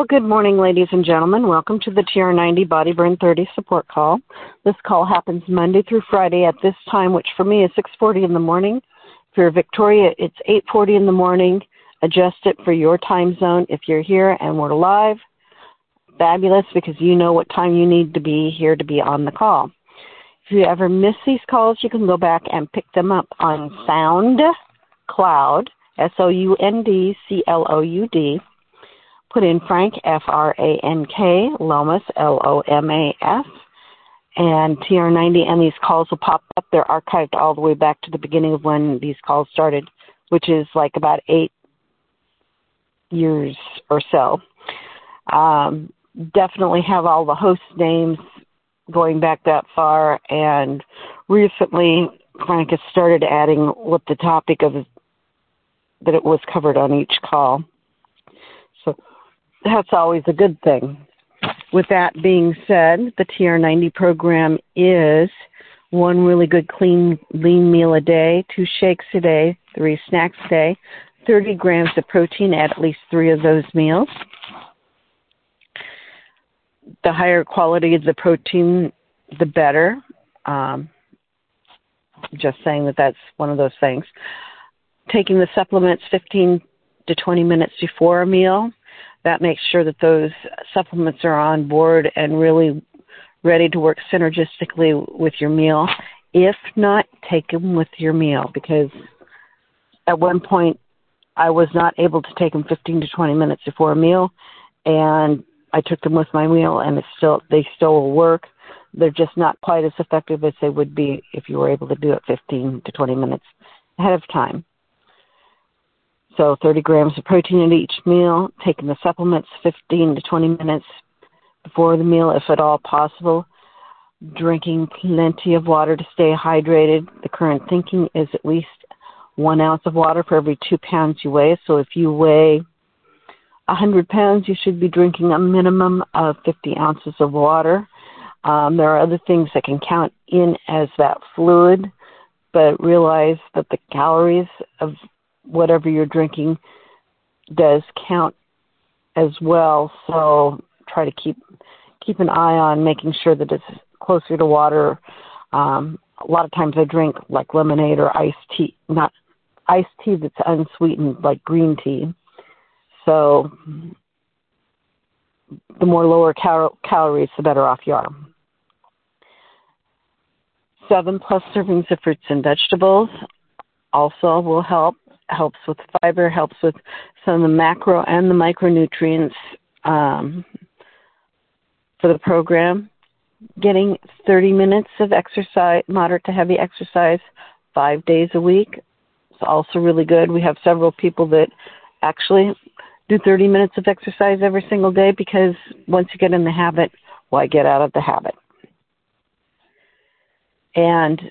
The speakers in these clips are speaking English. Well, good morning, ladies and gentlemen. Welcome to the TR90 Body Burn 30 support call. This call happens Monday through Friday at this time, which for me is 6:40 in the morning. For Victoria, it's 8:40 in the morning. Adjust it for your time zone if you're here and we're live. Fabulous, because you know what time you need to be here to be on the call. If you ever miss these calls, you can go back and pick them up on SoundCloud, SoundCloud. Put in Frank, F-R-A-N-K, Lomas, L-O-M-A-S, and TR90, and these calls will pop up. They're archived all the way back to the beginning of when these calls started, which is like about 8 years or so. Definitely have all the host names going back that far, and recently Frank has started adding what the topic of that it was covered on each call. So that's always a good thing. With that being said, the TR90 program is one really good clean lean meal a day, 2 shakes a day, 3 snacks a day, 30 grams of protein at least 3 of those meals. The higher quality of the protein, the better. Just saying that's one of those things. Taking the supplements 15 to 20 minutes before a meal. That makes sure that those supplements are on board and really ready to work synergistically with your meal. If not, take them with your meal, because at one point I was not able to take them 15 to 20 minutes before a meal, and I took them with my meal, and they still will work. They're just not quite as effective as they would be if you were able to do it 15 to 20 minutes ahead of time. So 30 grams of protein at each meal, taking the supplements 15 to 20 minutes before the meal, if at all possible, drinking plenty of water to stay hydrated. The current thinking is at least 1 ounce of water for every 2 pounds you weigh. So if you weigh 100 pounds, you should be drinking a minimum of 50 ounces of water. There are other things that can count in as that fluid, but realize that the calories of whatever you're drinking does count as well, so try to keep an eye on making sure that it's closer to water. A lot of times I drink like lemonade or iced tea, not iced tea that's unsweetened, like green tea. So the more lower calories, the better off you are. 7+ servings of fruits and vegetables also will help. Helps with fiber, helps with some of the macro and the micronutrients for the program. Getting 30 minutes of exercise, moderate to heavy exercise, 5 days a week is also really good. We have several people that actually do 30 minutes of exercise every single day, because once you get in the habit, why get out of the habit? And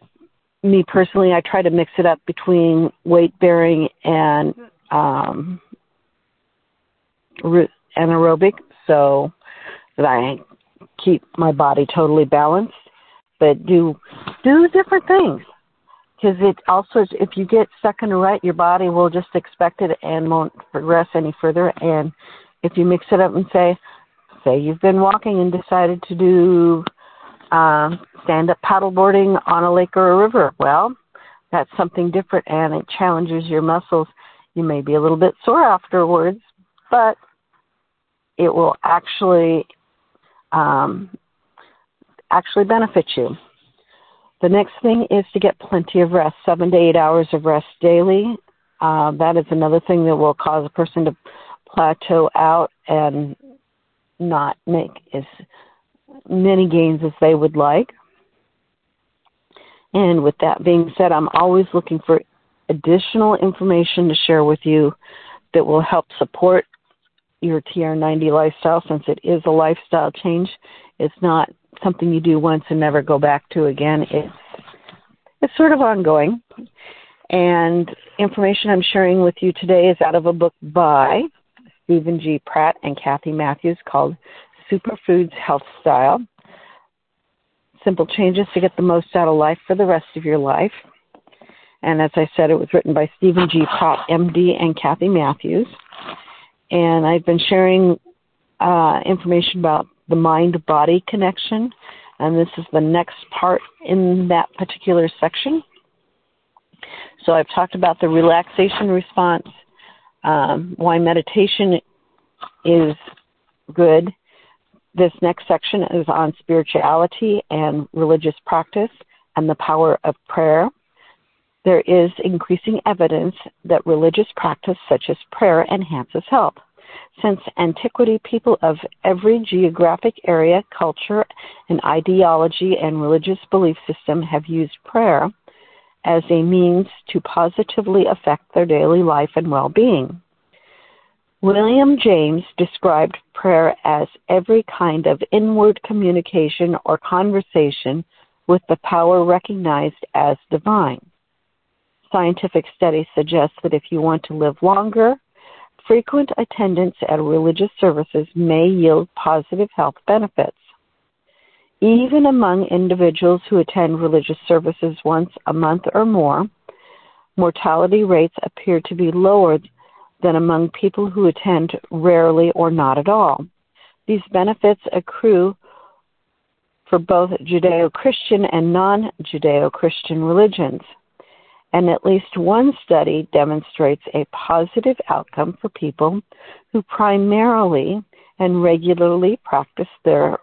me personally, I try to mix it up between weight bearing and anaerobic, so that I keep my body totally balanced. But do different things, because it also, if you get stuck in a rut, your body will just expect it and won't progress any further. And if you mix it up and say you've been walking and decided to do stand-up paddleboarding on a lake or a river. Well, that's something different, and it challenges your muscles. You may be a little bit sore afterwards, but it will actually benefit you. The next thing is to get plenty of rest, 7 to 8 hours of rest daily. That is another thing that will cause a person to plateau out and not make as many gains as they would like. And with that being said, I'm always looking for additional information to share with you that will help support your TR90 lifestyle, since it is a lifestyle change. It's not something you do once and never go back to again. It's sort of ongoing. And information I'm sharing with you today is out of a book by Stephen G. Pratt and Kathy Matthews called Superfoods Health Style, Simple Changes to Get the Most Out of Life for the Rest of Your Life. And as I said, it was written by Stephen G. Pratt, MD, and Kathy Matthews. And I've been sharing information about the mind-body connection, and this is the next part in that particular section. So I've talked about the relaxation response, why meditation is good. This next section is on spirituality and religious practice and the power of prayer. There is increasing evidence that religious practice such as prayer enhances health. Since antiquity, people of every geographic area, culture, and ideology and religious belief system have used prayer as a means to positively affect their daily life and well-being. William James described prayer as every kind of inward communication or conversation with the power recognized as divine. Scientific studies suggest that if you want to live longer, frequent attendance at religious services may yield positive health benefits. Even among individuals who attend religious services once a month or more, mortality rates appear to be lower than among people who attend rarely or not at all. These benefits accrue for both Judeo-Christian and non-Judeo-Christian religions, and at least one study demonstrates a positive outcome for people who primarily and regularly practice their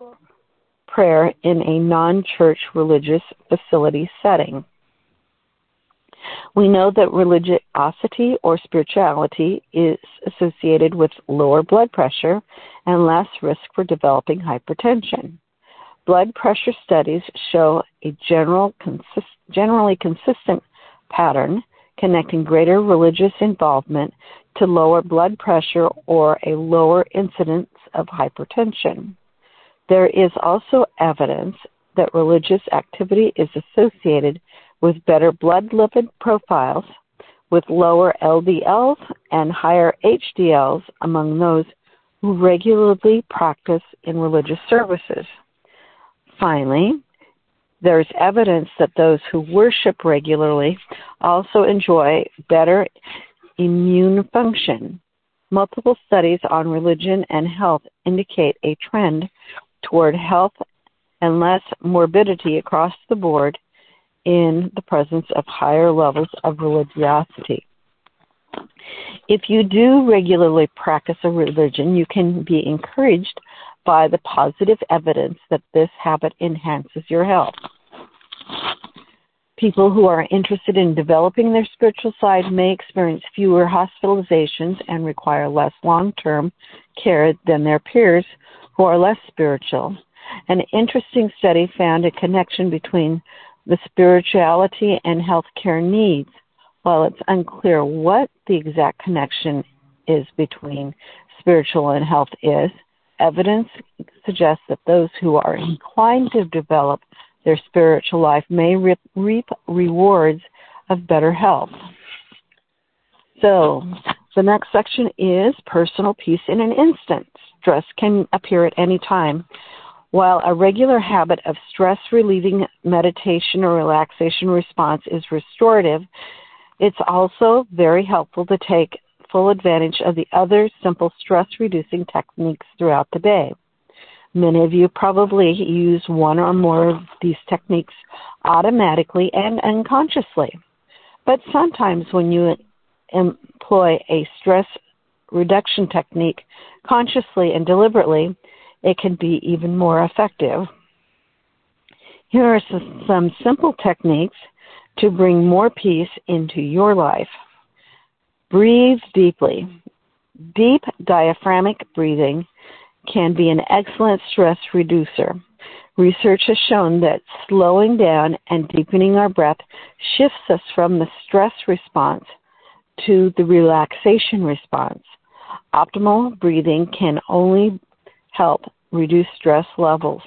prayer in a non-church religious facility setting. We know that religiosity or spirituality is associated with lower blood pressure and less risk for developing hypertension. Blood pressure studies show a generally consistent pattern connecting greater religious involvement to lower blood pressure or a lower incidence of hypertension. There is also evidence that religious activity is associated with better blood lipid profiles, with lower LDLs and higher HDLs among those who regularly practice in religious services. Finally, there's evidence that those who worship regularly also enjoy better immune function. Multiple studies on religion and health indicate a trend toward health and less morbidity across the board in the presence of higher levels of religiosity. If you do regularly practice a religion, you can be encouraged by the positive evidence that this habit enhances your health. People who are interested in developing their spiritual side may experience fewer hospitalizations and require less long-term care than their peers who are less spiritual. An interesting study found a connection between the spirituality and healthcare needs. While it's unclear what the exact connection is between spiritual and health is, evidence suggests that those who are inclined to develop their spiritual life may reap rewards of better health. So, the next section is personal peace in an instant. Stress can appear at any time. While a regular habit of stress-relieving meditation or relaxation response is restorative, it's also very helpful to take full advantage of the other simple stress-reducing techniques throughout the day. Many of you probably use one or more of these techniques automatically and unconsciously. But sometimes when you employ a stress reduction technique consciously and deliberately, it can be even more effective. Here are some simple techniques to bring more peace into your life. Breathe deeply. Deep diaphragmatic breathing can be an excellent stress reducer. Research has shown that slowing down and deepening our breath shifts us from the stress response to the relaxation response. Optimal breathing can only help reduce stress levels.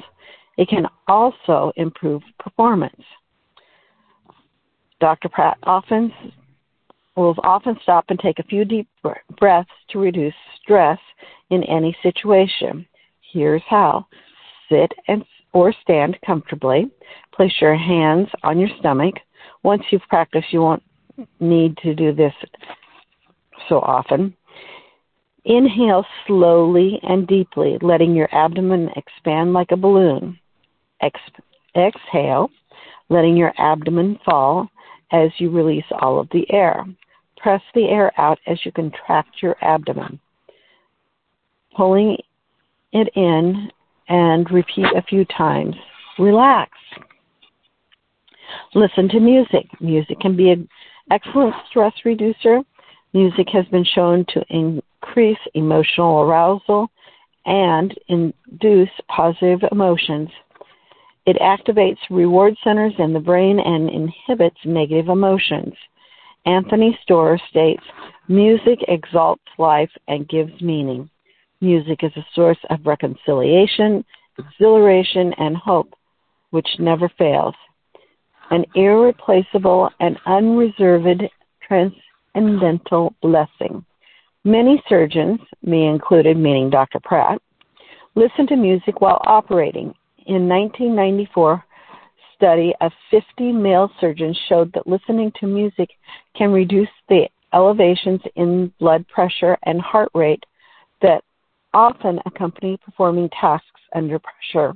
It can also improve performance. Dr. Pratt will often stop and take a few deep breaths to reduce stress in any situation. Here's how. Sit or stand comfortably. Place your hands on your stomach. Once you've practiced, you won't need to do this so often. Inhale slowly and deeply, letting your abdomen expand like a balloon. Exhale, letting your abdomen fall as you release all of the air. Press the air out as you contract your abdomen, pulling it in, and repeat a few times. Relax. Listen to music. Music can be an excellent stress reducer. Music has been shown to increase emotional arousal and induce positive emotions. It activates reward centers in the brain and inhibits negative emotions. Anthony Storr states, "Music exalts life and gives meaning. Music is a source of reconciliation, exhilaration, and hope, which never fails. An irreplaceable and unreserved transcendental blessing." Many surgeons, me included, meaning Dr. Pratt, listen to music while operating. In 1994, study of 50 male surgeons showed that listening to music can reduce the elevations in blood pressure and heart rate that often accompany performing tasks under pressure.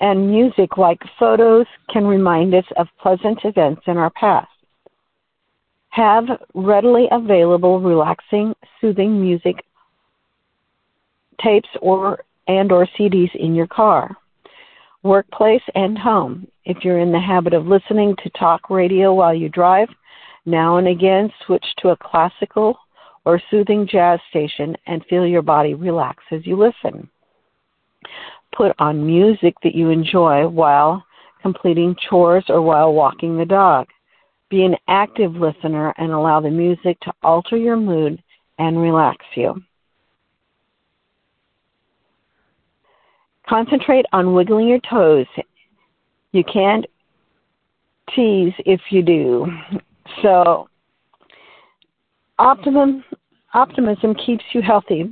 And music, like photos, can remind us of pleasant events in our past. Have readily available relaxing, soothing music tapes or CDs in your car, workplace, and home. If you're in the habit of listening to talk radio while you drive, now and again switch to a classical or soothing jazz station and feel your body relax as you listen. Put on music that you enjoy while completing chores or while walking the dog. Be an active listener and allow the music to alter your mood and relax you. Concentrate on wiggling your toes. You can't tease if you do. So optimism keeps you healthy.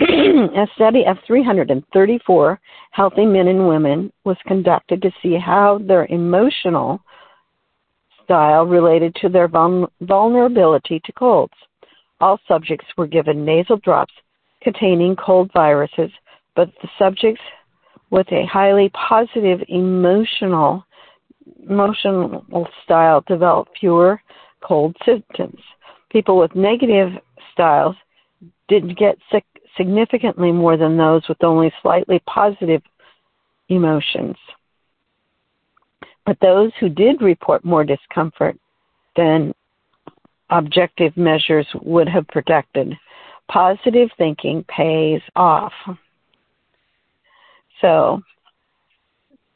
A study of 334 healthy men and women was conducted to see how their emotional style related to their vulnerability to colds. All subjects were given nasal drops containing cold viruses, but the subjects with a highly positive emotional style developed fewer cold symptoms. People with negative styles didn't get sick significantly more than those with only slightly positive emotions. But those who did report more discomfort than objective measures would have predicted. Positive thinking pays off. So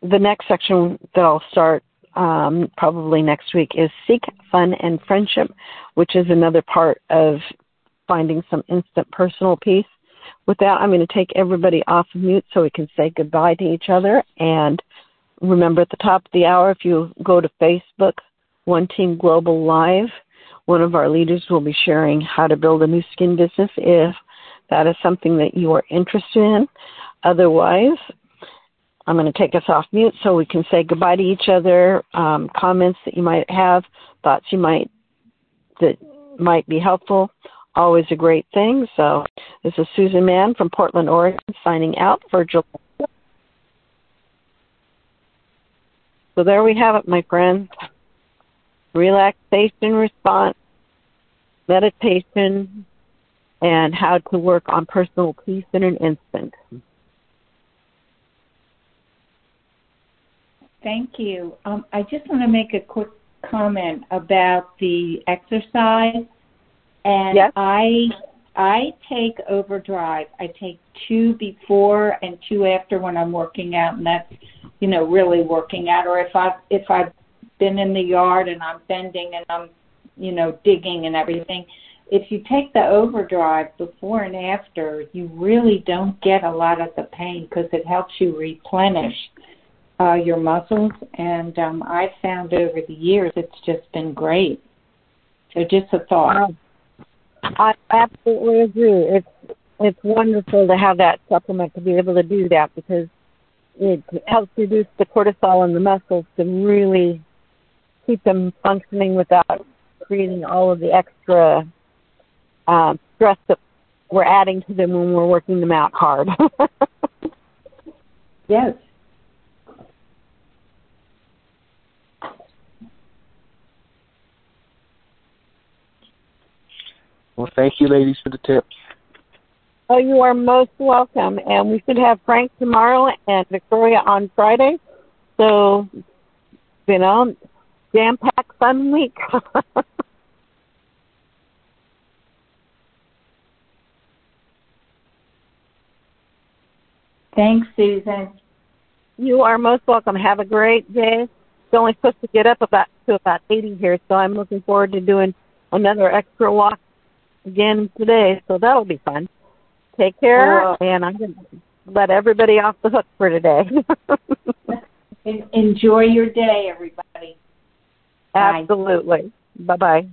the next section that I'll start probably next week is Seek Fun and Friendship, which is another part of finding some instant personal peace. With that, I'm going to take everybody off of mute so we can say goodbye to each other. And remember, at the top of the hour, if you go to Facebook, One Team Global Live, one of our leaders will be sharing how to build a new skin business if that is something that you are interested in. Otherwise, I'm going to take us off mute so we can say goodbye to each other, comments that you might have, thoughts you might that might be helpful. Always a great thing. So this is Susan Mann from Portland, Oregon, signing out. Virgil. So there we have it, my friends. Relaxation response, meditation, and how to work on personal peace in an instant. Thank you. I just want to make a quick comment about the exercise. And yes. I take overdrive. I take two before and two after when I'm working out, and that's, you know, really working out. Or if I've been in the yard and I'm bending and I'm, you know, digging and everything, if you take the overdrive before and after, you really don't get a lot of the pain because it helps you replenish your muscles. And I've found over the years it's just been great. So just a thought. I absolutely agree. It's wonderful to have that supplement to be able to do that because it helps reduce the cortisol in the muscles to really keep them functioning without creating all of the extra stress that we're adding to them when we're working them out hard. Yes. Well, thank you, ladies, for the tips. Oh, you are most welcome. And we should have Frank tomorrow and Victoria on Friday. So, you know, jam-packed fun week. Thanks, Susan. You are most welcome. Have a great day. It's only supposed to get up to about 80 here, so I'm looking forward to doing another extra walk again today, so that'll be fun. Take care, and I'm going to let everybody off the hook for today. Enjoy your day, everybody. Absolutely. Bye-bye.